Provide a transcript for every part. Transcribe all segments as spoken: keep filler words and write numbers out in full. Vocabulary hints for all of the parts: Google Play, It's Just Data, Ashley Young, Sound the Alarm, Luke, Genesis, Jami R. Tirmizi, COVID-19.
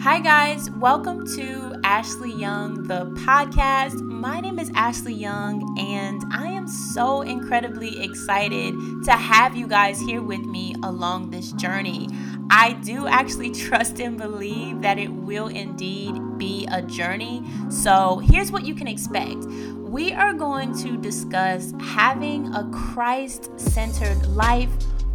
Hi guys, welcome to Ashley Young, the podcast. My name is Ashley Young, and I am so incredibly excited to have you guys here with me along this journey. I do actually trust and believe that it will indeed be a journey. So here's what you can expect. We are going to discuss having a Christ-centered life,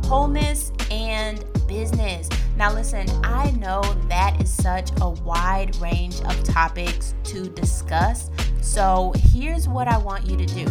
wholeness, and business. Now listen, I know that is such a wide range of topics to discuss. So here's what I want you to do.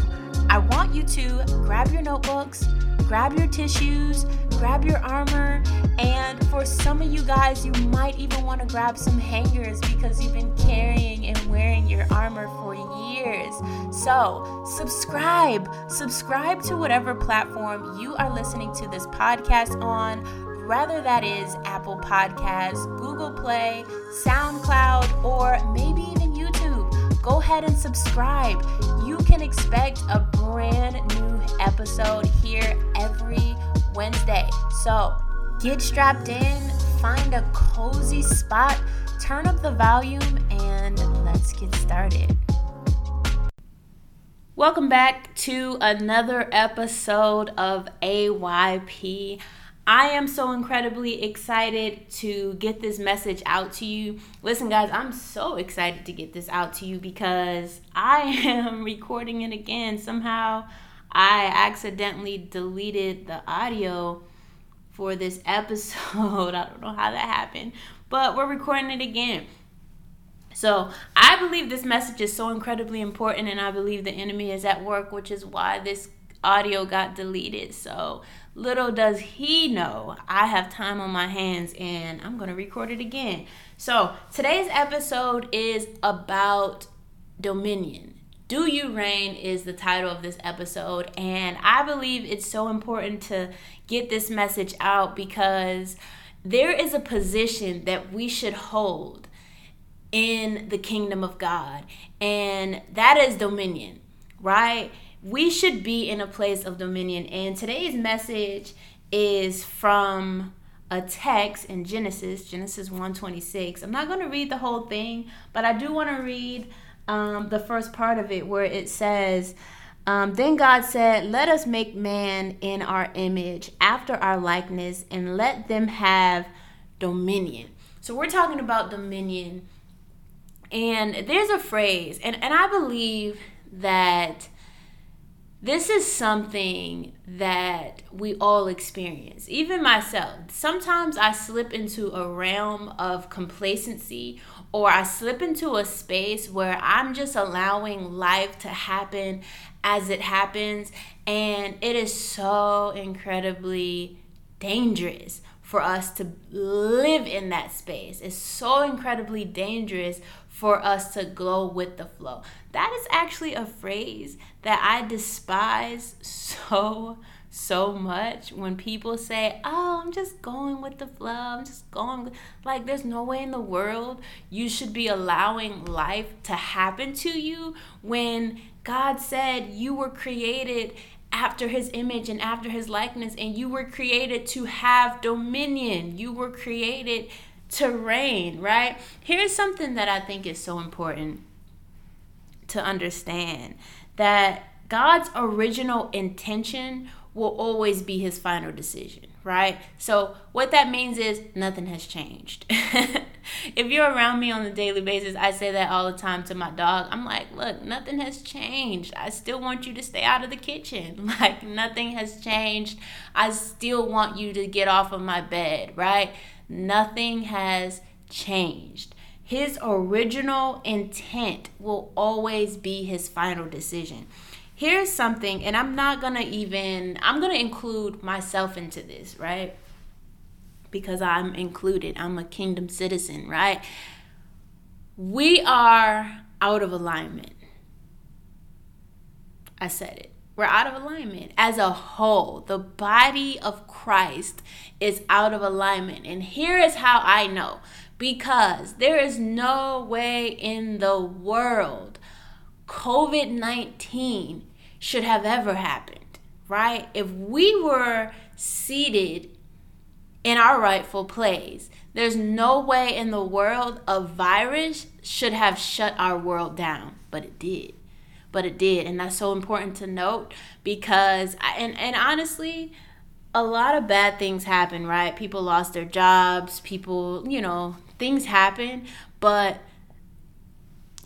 I want you to grab your notebooks, grab your tissues, grab your armor, and for some of you guys, you might even want to grab some hangers because you've been carrying and wearing your armor for years. So subscribe, subscribe to whatever platform you are listening to this podcast on. Rather that is Apple Podcasts, Google Play, SoundCloud, or maybe even YouTube. Go ahead and subscribe. You can expect a brand new episode here every Wednesday. So get strapped in, find a cozy spot, turn up the volume, and let's get started. Welcome back to another episode of A Y P. I am so incredibly excited to get this message out to you. Listen, guys, I'm so excited to get this out to you because I am recording it again. Somehow I accidentally deleted the audio for this episode. I don't know how that happened, but we're recording it again. So I believe this message is so incredibly important, and I believe the enemy is at work, which is why this audio got deleted. So little does he know, I have time on my hands and I'm going to record it again. So today's episode is about dominion. Do You Reign is the title of this episode, and I believe it's so important to get this message out because there is a position that we should hold in the kingdom of God, and that is dominion, right? We should be in a place of dominion, and today's message is from a text in Genesis, Genesis one twenty-six. I'm not going to read the whole thing, but I do want to read um, the first part of it where it says, um, Then God said, let us make man in our image, after our likeness, and let them have dominion. So we're talking about dominion, and there's a phrase, and, and I believe that this is something that we all experience, even myself. Sometimes I slip into a realm of complacency, or I slip into a space where I'm just allowing life to happen as it happens, and it is so incredibly dangerous for us to live in that space. It's so incredibly dangerous for us to go with the flow. That is actually a phrase that I despise so, so much when people say, oh, I'm just going with the flow. I'm just going. Like, there's no way in the world you should be allowing life to happen to you when God said you were created after his image and after his likeness, and you were created to have dominion. You were created to reign, right? Here's something that I think is so important to understand, that God's original intention will always be his final decision, right? So what that means is nothing has changed. If you're around me on a daily basis, I say that all the time to my dog. I'm like, look, nothing has changed. I still want you to stay out of the kitchen. Like, nothing has changed. I still want you to get off of my bed, right? Nothing has changed. His original intent will always be his final decision. Here's something, and I'm not going to even, I'm going to include myself into this, right? Because I'm included. I'm a kingdom citizen, right? We are out of alignment. I said it. We're out of alignment as a whole. The body of Christ is out of alignment. And here is how I know. Because there is no way in the world covid nineteen should have ever happened, right? If we were seated in our rightful place. There's no way in the world a virus should have shut our world down, but it did. But it did, and that's so important to note because, I, and, and honestly, a lot of bad things happen, right? People lost their jobs, people, you know, things happen, but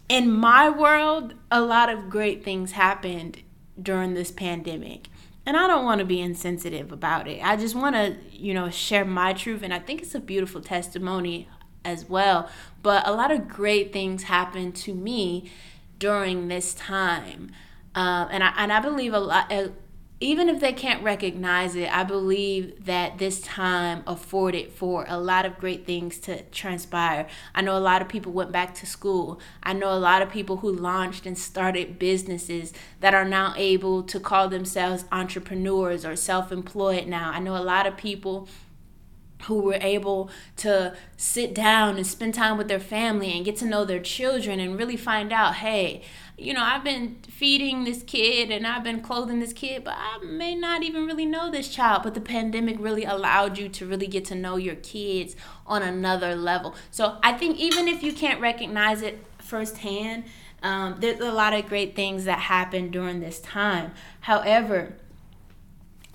in my world, a lot of great things happened during this pandemic. And I don't want to be insensitive about it. I just want to, you know, share my truth. And I think it's a beautiful testimony as well. But a lot of great things happened to me during this time. Um, and I and I believe a lot, uh, even if they can't recognize it, I believe that this time afforded for a lot of great things to transpire. I know a lot of people went back to school. I know a lot of people who launched and started businesses that are now able to call themselves entrepreneurs or self-employed now. I know a lot of people who were able to sit down and spend time with their family and get to know their children and really find out, hey, you know, I've been feeding this kid and I've been clothing this kid, but I may not even really know this child. But the pandemic really allowed you to really get to know your kids on another level. So I think even if you can't recognize it firsthand, um, there's a lot of great things that happened during this time. However,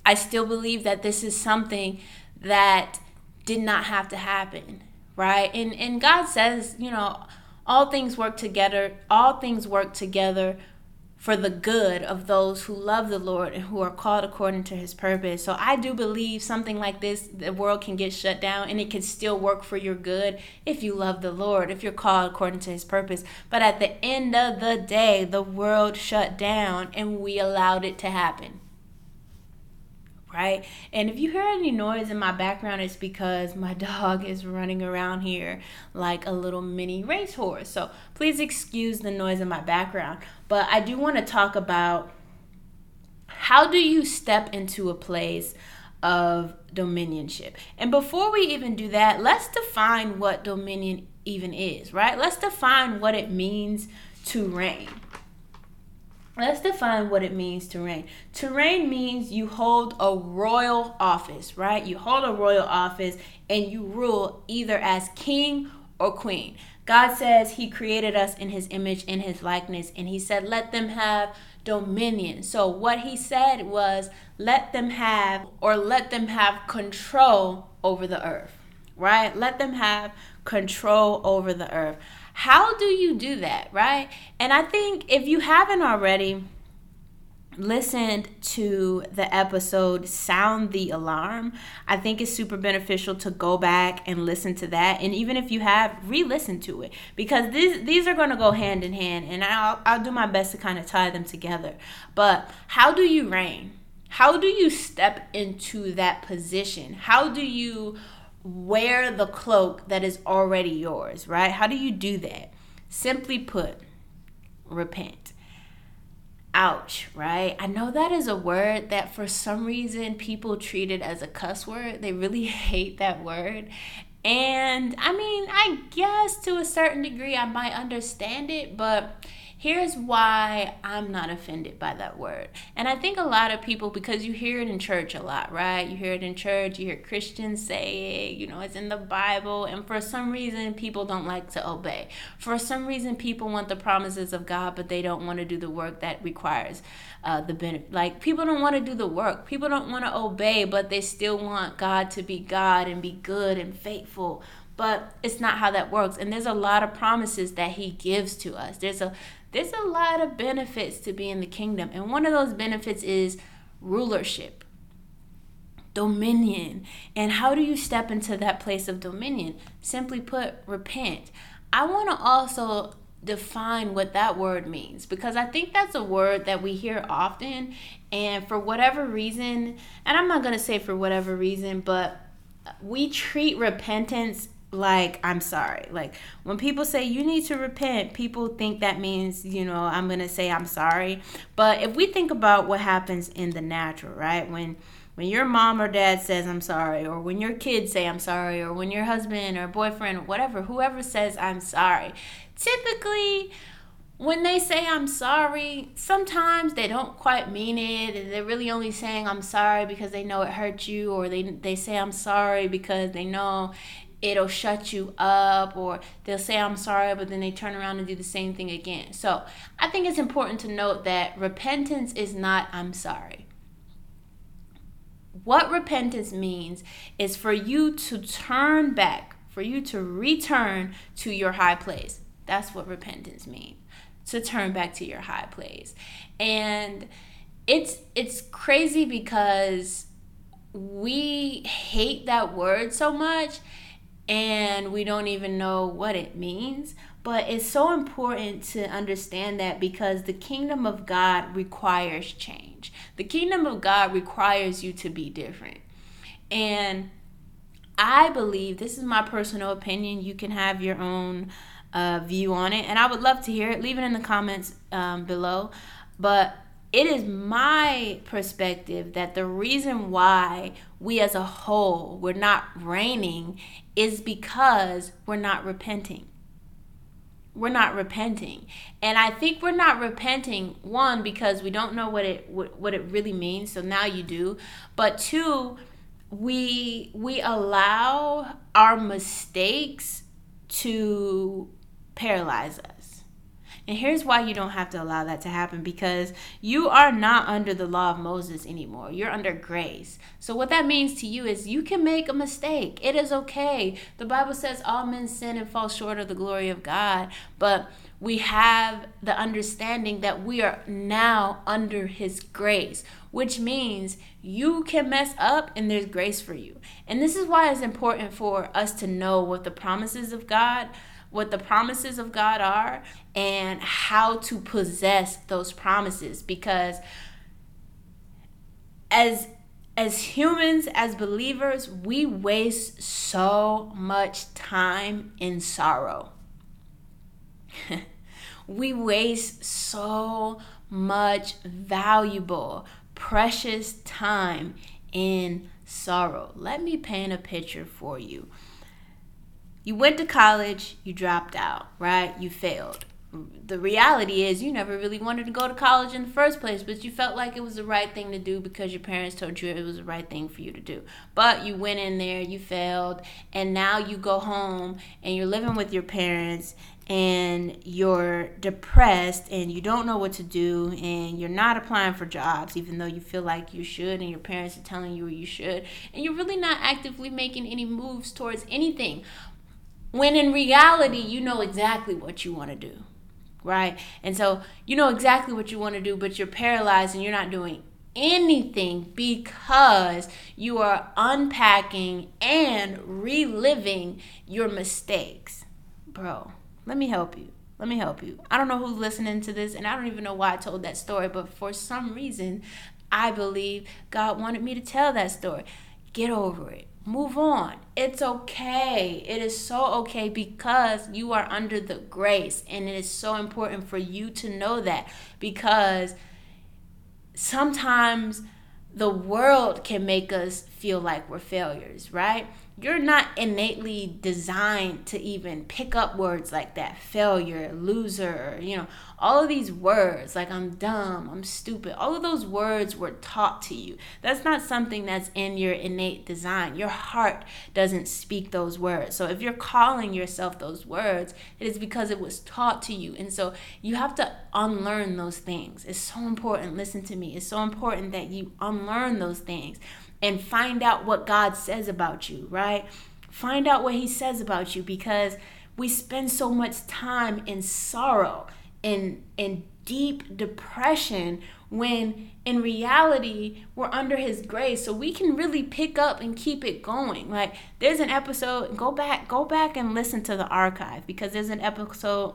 I still believe that this is something that did not have to happen, right? And and God says, you know, all things work together, all things work together for the good of those who love the Lord and who are called according to his purpose. So I do believe something like this, the world can get shut down and it can still work for your good if you love the Lord, if you're called according to his purpose. But at the end of the day, the world shut down and we allowed it to happen. Right? And if you hear any noise in my background, it's because my dog is running around here like a little mini racehorse. So please excuse the noise in my background. But I do want to talk about how do you step into a place of dominionship. And before we even do that, let's define what dominion even is, right? Let's define what it means to reign. Let's define what it means to reign. To reign means you hold a royal office, right? You hold a royal office and you rule either as king or queen. God says he created us in his image, in his likeness, and he said, let them have dominion. So what he said was, let them have or let them have control over the earth, right? Let them have control over the earth. How do you do that, right? And I think if you haven't already listened to the episode Sound the Alarm, I think it's super beneficial to go back and listen to that. And even if you have, re-listen to it because these, these are going to go hand in hand and I'll, I'll do my best to kind of tie them together. But how do you reign? How do you step into that position? How do you wear the cloak that is already yours, right? How do you do that? Simply put, repent. Ouch, right? I know that is a word that for some reason people treat it as a cuss word. They really hate that word. And I mean, I guess to a certain degree I might understand it, but here's why I'm not offended by that word. And I think a lot of people, because you hear it in church a lot, right? You hear it in church, you hear Christians say it, you know, it's in the Bible. And for some reason, people don't like to obey. For some reason, people want the promises of God, but they don't want to do the work that requires uh, the benefit. Like, people don't want to do the work. People don't want to obey, but they still want God to be God and be good and faithful. But it's not how that works. And there's a lot of promises that he gives to us. There's a There's a lot of benefits to being in the kingdom. And one of those benefits is rulership, dominion. And how do you step into that place of dominion? Simply put, repent. I want to also define what that word means because I think that's a word that we hear often. And for whatever reason, and I'm not going to say for whatever reason, but we treat repentance like, I'm sorry. Like, when people say you need to repent, people think that means, you know, I'm going to say I'm sorry. But if we think about what happens in the natural, right? When when your mom or dad says I'm sorry, or when your kids say I'm sorry, or when your husband or boyfriend or whatever, whoever says I'm sorry, typically when they say I'm sorry, sometimes they don't quite mean it, and they're really only saying I'm sorry because they know it hurt you, or they they say I'm sorry because they know it'll shut you up, or they'll say I'm sorry, but then they turn around and do the same thing again. So I think it's important to note that repentance is not I'm sorry. What repentance means is for you to turn back, for you to return to your high place. That's what repentance means, to turn back to your high place. And it's it's crazy because we hate that word so much and we don't even know what it means. But it's so important to understand that, because the kingdom of God requires change. The kingdom of God requires you to be different. And I believe, this is my personal opinion, you can have your own uh, view on it, and I would love to hear it. Leave it in the comments um, below. But it is my perspective that the reason why we as a whole, we're not reigning, is because we're not repenting. We're not repenting. And I think we're not repenting, one, because we don't know what it what, what it really means, so now you do. But two, we we allow our mistakes to paralyze us. And here's why you don't have to allow that to happen, because you are not under the law of Moses anymore. You're under grace. So what that means to you is you can make a mistake. It is okay. The Bible says all men sin and fall short of the glory of God, but we have the understanding that we are now under his grace, which means you can mess up and there's grace for you. And this is why it's important for us to know what the promises of God what the promises of God are and how to possess those promises, because as as humans, as believers, we waste so much time in sorrow. We waste so much valuable, precious time in sorrow. Let me paint a picture for you. You went to college, you dropped out, right? You failed. The reality is you never really wanted to go to college in the first place, but you felt like it was the right thing to do because your parents told you it was the right thing for you to do. But you went in there, you failed, and now you go home and you're living with your parents and you're depressed and you don't know what to do and you're not applying for jobs even though you feel like you should and your parents are telling you you should, and you're really not actively making any moves towards anything. When in reality, you know exactly what you want to do, right? And so you know exactly what you want to do, but you're paralyzed and you're not doing anything because you are unpacking and reliving your mistakes. Bro, let me help you. Let me help you. I don't know who's listening to this, and I don't even know why I told that story, but for some reason, I believe God wanted me to tell that story. Get over it. Move on. It's okay. It is so okay, because you are under the grace, and it is so important for you to know that, because sometimes the world can make us feel like we're failures, right? You're not innately designed to even pick up words like that, failure, loser, you know, all of these words like I'm dumb, I'm stupid. All of those words were taught to you. That's not something that's in your innate design. Your heart doesn't speak those words. So if you're calling yourself those words, it is because it was taught to you. And so you have to unlearn those things. It's so important. Listen to me. It's so important that you unlearn those things and find out what God says about you, right? Find out what he says about you, because we spend so much time in sorrow and in deep depression when in reality we're under his grace, so we can really pick up and keep it going. Like, there's an episode, go back, go back and listen to the archive, because there's an episode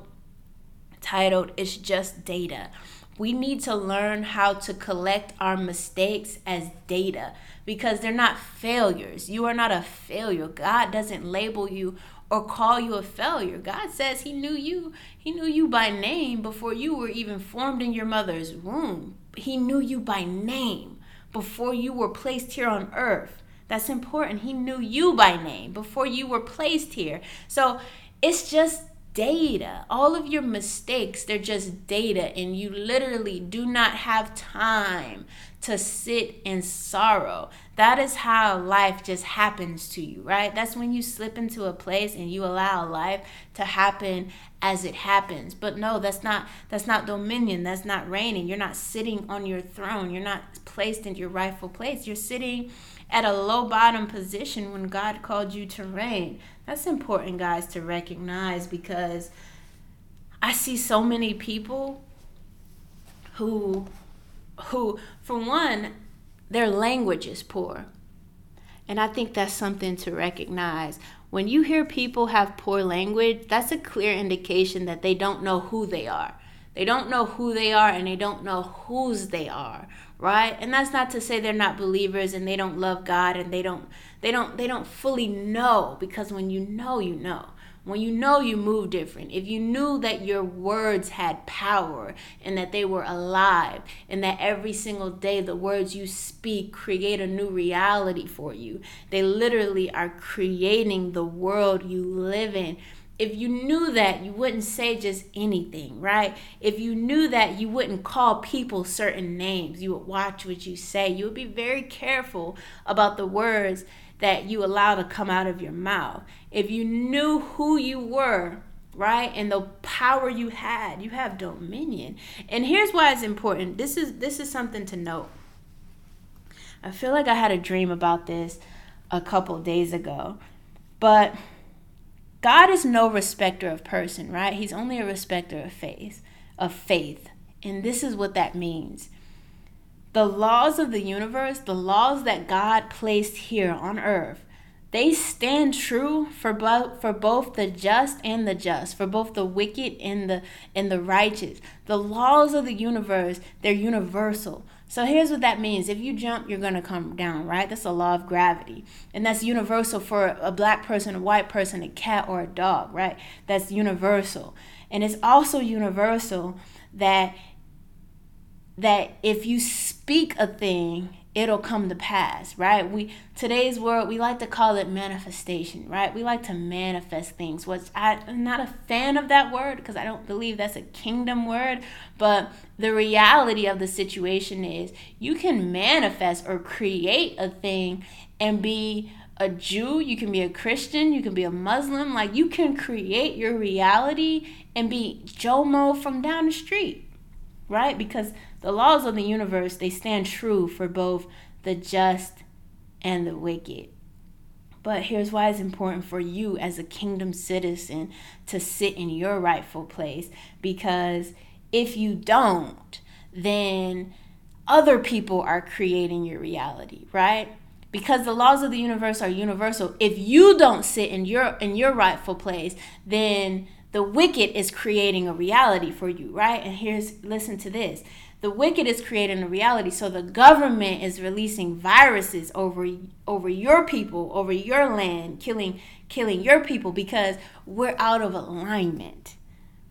titled It's Just Data. We need to learn how to collect our mistakes as data, because they're not failures. You are not a failure. God doesn't label you or call you a failure. God says he knew you. He knew you by name before you were even formed in your mother's womb. He knew you by name before you were placed here on earth. That's important. He knew you by name before you were placed here. So it's just data. All of your mistakes, they're just data, and you literally do not have time to sit in sorrow. That is how life just happens to you, right? That's when you slip into a place and you allow life to happen as it happens. But no, that's not that's not dominion. That's not reigning. You're not sitting on your throne. You're not placed in your rightful place. You're sitting at a low bottom position when God called you to reign. That's important, guys, to recognize, because I see so many people who, who for one, their language is poor. And I think that's something to recognize. When you hear people have poor language, that's a clear indication that they don't know who they are. They don't know who they are, and they don't know whose they are, right? And that's not to say they're not believers and they don't love God, and they don't they don't they don't fully know, because when you know, you know. When you know, you move different. If you knew that your words had power and that they were alive, and that every single day the words you speak create a new reality for you. They literally are creating the world you live in. If you knew that, you wouldn't say just anything, right? If you knew that, you wouldn't call people certain names. You would watch what you say. You would be very careful about the words that you allow to come out of your mouth. If you knew who you were, right, and the power you had, you have dominion. And here's why it's important. This is this is something to note. I feel like I had a dream about this a couple days ago, but God is no respecter of person, right? He's only a respecter of faith, of faith. And this is what that means. The laws of the universe, the laws that God placed here on earth, they stand true for both for both the just and the just, for both the wicked and the and the righteous. The laws of the universe, they're universal. So here's what that means. If you jump, you're going to come down, right? That's a law of gravity. And that's universal for a black person, a white person, a cat, or a dog, right? That's universal. And it's also universal that, that if you speak a thing, it'll come to pass, right? We today's world, we like to call it manifestation, right? We like to manifest things, which I, I'm not a fan of that word, because I don't believe that's a kingdom word. But the reality of the situation is you can manifest or create a thing and be a Jew, you can be a Christian, you can be a Muslim. Like, you can create your reality and be Joe Mo from down the street, right? Because the laws of the universe, they stand true for both the just and the wicked. But here's why it's important for you as a kingdom citizen to sit in your rightful place, because if you don't, then other people are creating your reality, right? Because the laws of the universe are universal. If you don't sit in your in your rightful place, then the wicked is creating a reality for you, right? And here's, listen to this. The wicked is creating a reality. So the government is releasing viruses over, over your people, over your land, killing, killing your people, because we're out of alignment,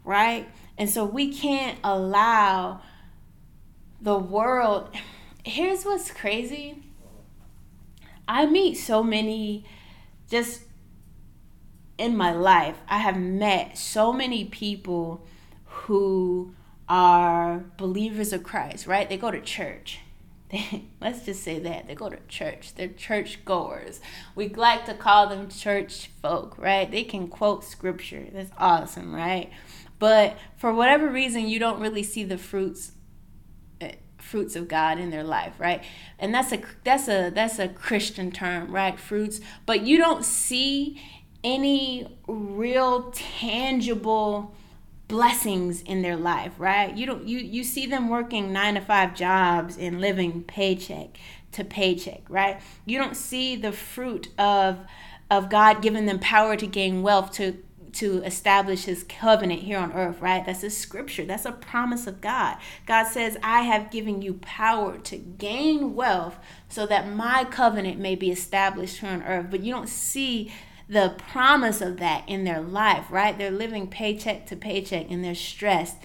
right? And so we can't allow the world. Here's what's crazy. I meet so many just... in my life, I have met so many people who are believers of Christ, right? They go to church. They, let's just say that. They go to church. They're church goers. We like to call them church folk, right? They can quote scripture. That's awesome, right? But for whatever reason, you don't really see the fruits fruits of God in their life, right? And that's a that's a that's a Christian term, right? Fruits. But you don't see any real tangible blessings in their life, right? You don't you you see them working nine to five jobs and living paycheck to paycheck, right? You don't see the fruit of of God giving them power to gain wealth to to establish his covenant here on earth, right? That's a scripture. That's a promise of God. God says, I have given you power to gain wealth so that my covenant may be established here on earth. But you don't see the promise of that in their life, right? They're living paycheck to paycheck and they're stressed,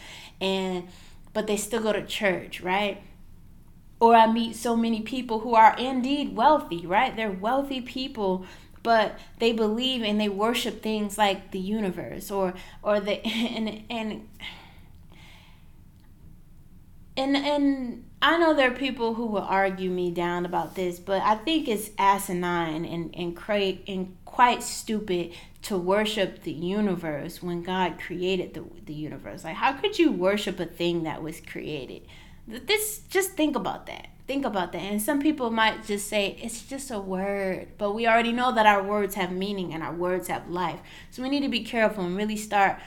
and but they still go to church, right? Or I meet so many people who are indeed wealthy, right? They're wealthy people, but they believe and they worship things like the universe or or the and and and and I know there are people who will argue me down about this, but I think it's asinine and and cra- and quite stupid to worship the universe when God created the the universe. Like, how could you worship a thing that was created? This, just think about that. Think about that. And some people might just say, it's just a word. But we already know that our words have meaning and our words have life. So we need to be careful and really start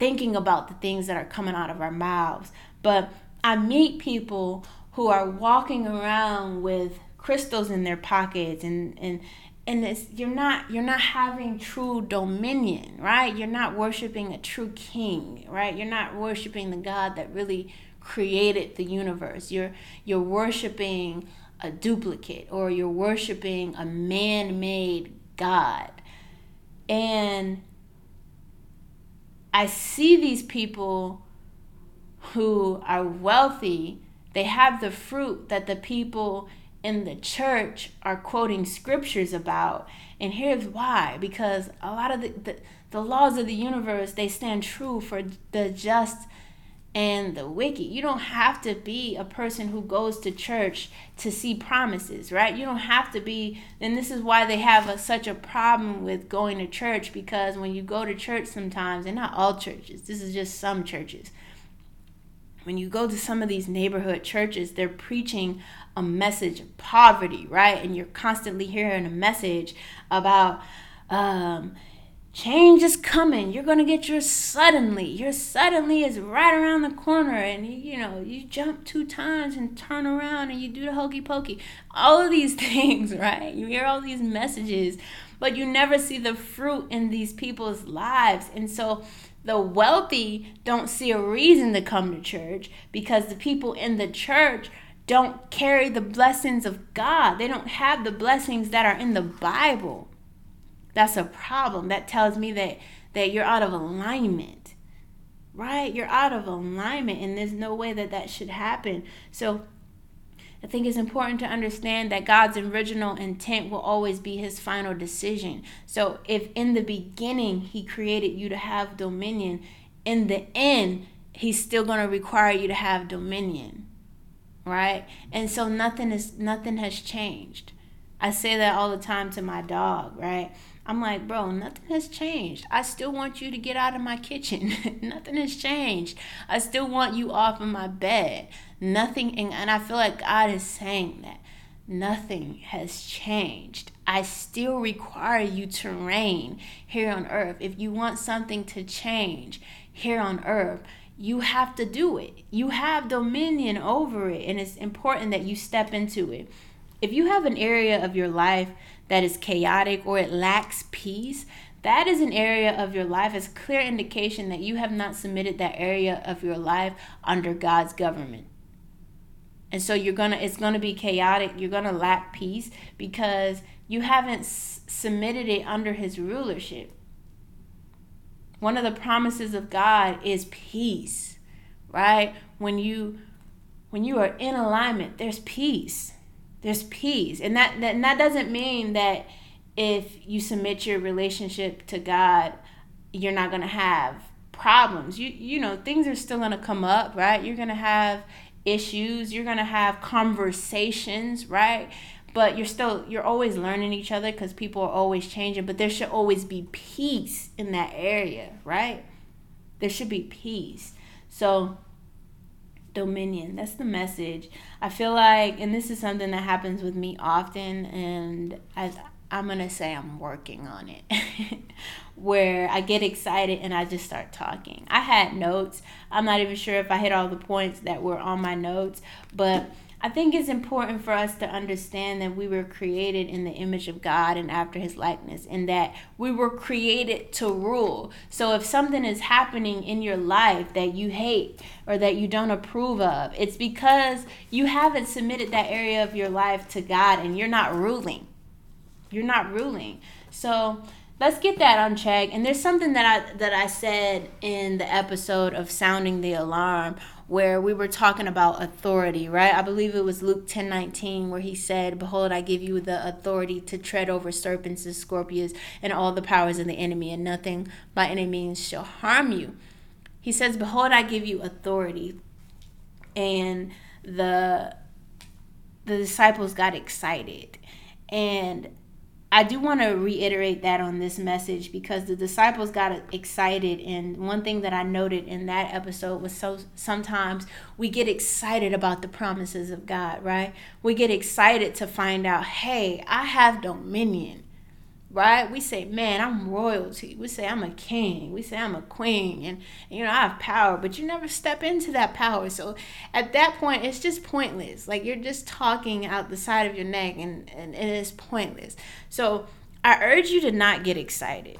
thinking about the things that are coming out of our mouths. But I meet people who are walking around with crystals in their pockets, and and and it's, you're not you're not having true dominion, right? You're not worshiping a true king, right? You're not worshiping the God that really created the universe. You're you're worshiping a duplicate, or you're worshiping a man-made God. And I see these people who are wealthy, they have the fruit that the people in the church are quoting scriptures about. And here's why: because a lot of the, the, the laws of the universe, they stand true for the just and the wicked. You don't have to be a person who goes to church to see promises, right? You don't have to be, and this is why they have a, such a problem with going to church, because when you go to church sometimes, and not all churches, this is just some churches, when you go to some of these neighborhood churches, they're preaching a message of poverty, right? And you're constantly hearing a message about um, change is coming. You're going to get your suddenly. Your suddenly is right around the corner. And, you know, you jump two times and turn around and you do the hokey pokey. All of these things, right? You hear all these messages, but you never see the fruit in these people's lives. And so the wealthy don't see a reason to come to church, because the people in the church don't carry the blessings of God. They don't have the blessings that are in the Bible. That's a problem. That tells me that, that you're out of alignment, right? You're out of alignment, and there's no way that that should happen. So I think it's important to understand that God's original intent will always be his final decision. So if in the beginning he created you to have dominion, in the end, he's still going to require you to have dominion, right? And so nothing is nothing has changed. I say that all the time to my dog, right? I'm like, bro, nothing has changed. I still want you to get out of my kitchen. Nothing has changed. I still want you off of my bed. Nothing, and, and I feel like God is saying that. Nothing has changed. I still require you to reign here on earth. If you want something to change here on earth, you have to do it. You have dominion over it, and it's important that you step into it. If you have an area of your life that is chaotic or it lacks peace, that is an area of your life. It's clear indication that you have not submitted that area of your life under God's government. And so you're gonna, it's gonna be chaotic. You're gonna lack peace because you haven't s- submitted it under his rulership. One of the promises of God is peace, right? When you, when you are in alignment, there's peace. There's peace. And that, that and that doesn't mean that if you submit your relationship to God, you're not going to have problems. You you know, things are still going to come up, right? You're going to have issues. You're going to have conversations, right? But you're still, you're always learning each other because people are always changing. But there should always be peace in that area, right? There should be peace. So dominion, that's the message. I feel like, and this is something that happens with me often, and I, I'm gonna say I'm working on it, where I get excited and I just start talking. I had notes. I'm not even sure if I hit all the points that were on my notes, but I think it's important for us to understand that we were created in the image of God and after his likeness, and that we were created to rule. So if something is happening in your life that you hate or that you don't approve of, it's because you haven't submitted that area of your life to God and you're not ruling. You're not ruling. So let's get that on track. And there's something that I that I said in the episode of Sounding the Alarm where we were talking about authority, right? I believe it was Luke ten nineteen where he said, "Behold, I give you the authority to tread over serpents and scorpions and all the powers of the enemy, and nothing by any means shall harm you." He says, "Behold, I give you authority." And the the disciples got excited. And I do want to reiterate that on this message, because the disciples got excited. And one thing that I noted in that episode was, so sometimes we get excited about the promises of God, right? We get excited to find out, hey, I have dominion, right? We say, man, I'm royalty. We say, I'm a king. We say, I'm a queen. And, you know, I have power, but you never step into that power. So at that point, it's just pointless. Like, you're just talking out the side of your neck, and, and it is pointless. So I urge you to not get excited.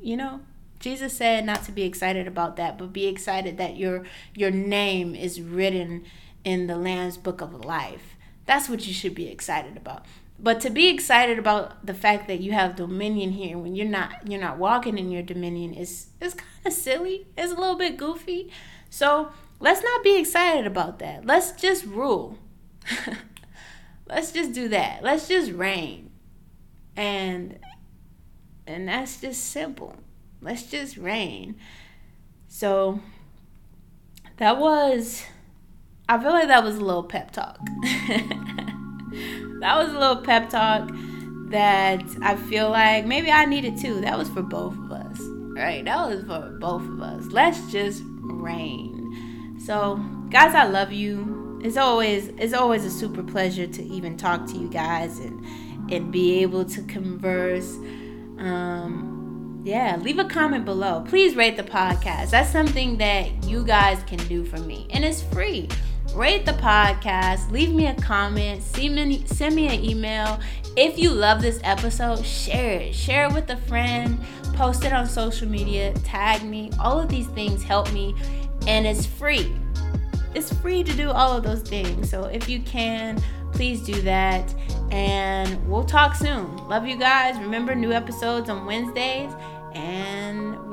You know, Jesus said not to be excited about that, but be excited that your your name is written in the Lamb's Book of Life. That's what you should be excited about. But to be excited about the fact that you have dominion here when you're not you're not walking in your dominion is is kind of silly. It's a little bit goofy. So let's not be excited about that. Let's just rule. Let's just do that. Let's just reign. And and that's just simple. Let's just reign. So that was, I feel like that was a little pep talk. That was a little pep talk that I feel like maybe I needed too. That was for both of us, right? That was for both of us. Let's just reign. So, guys, I love you. It's always it's always a super pleasure to even talk to you guys and and be able to converse. Um, yeah, leave a comment below. Please rate the podcast. That's something that you guys can do for me, and it's free. Rate the podcast, leave me a comment, send me, send me an email. If you love this episode, share it. Share it with a friend, post it on social media, tag me. All of these things help me, and it's free. It's free to do all of those things. So if you can, please do that, and we'll talk soon. Love you guys. Remember, new episodes on Wednesdays, and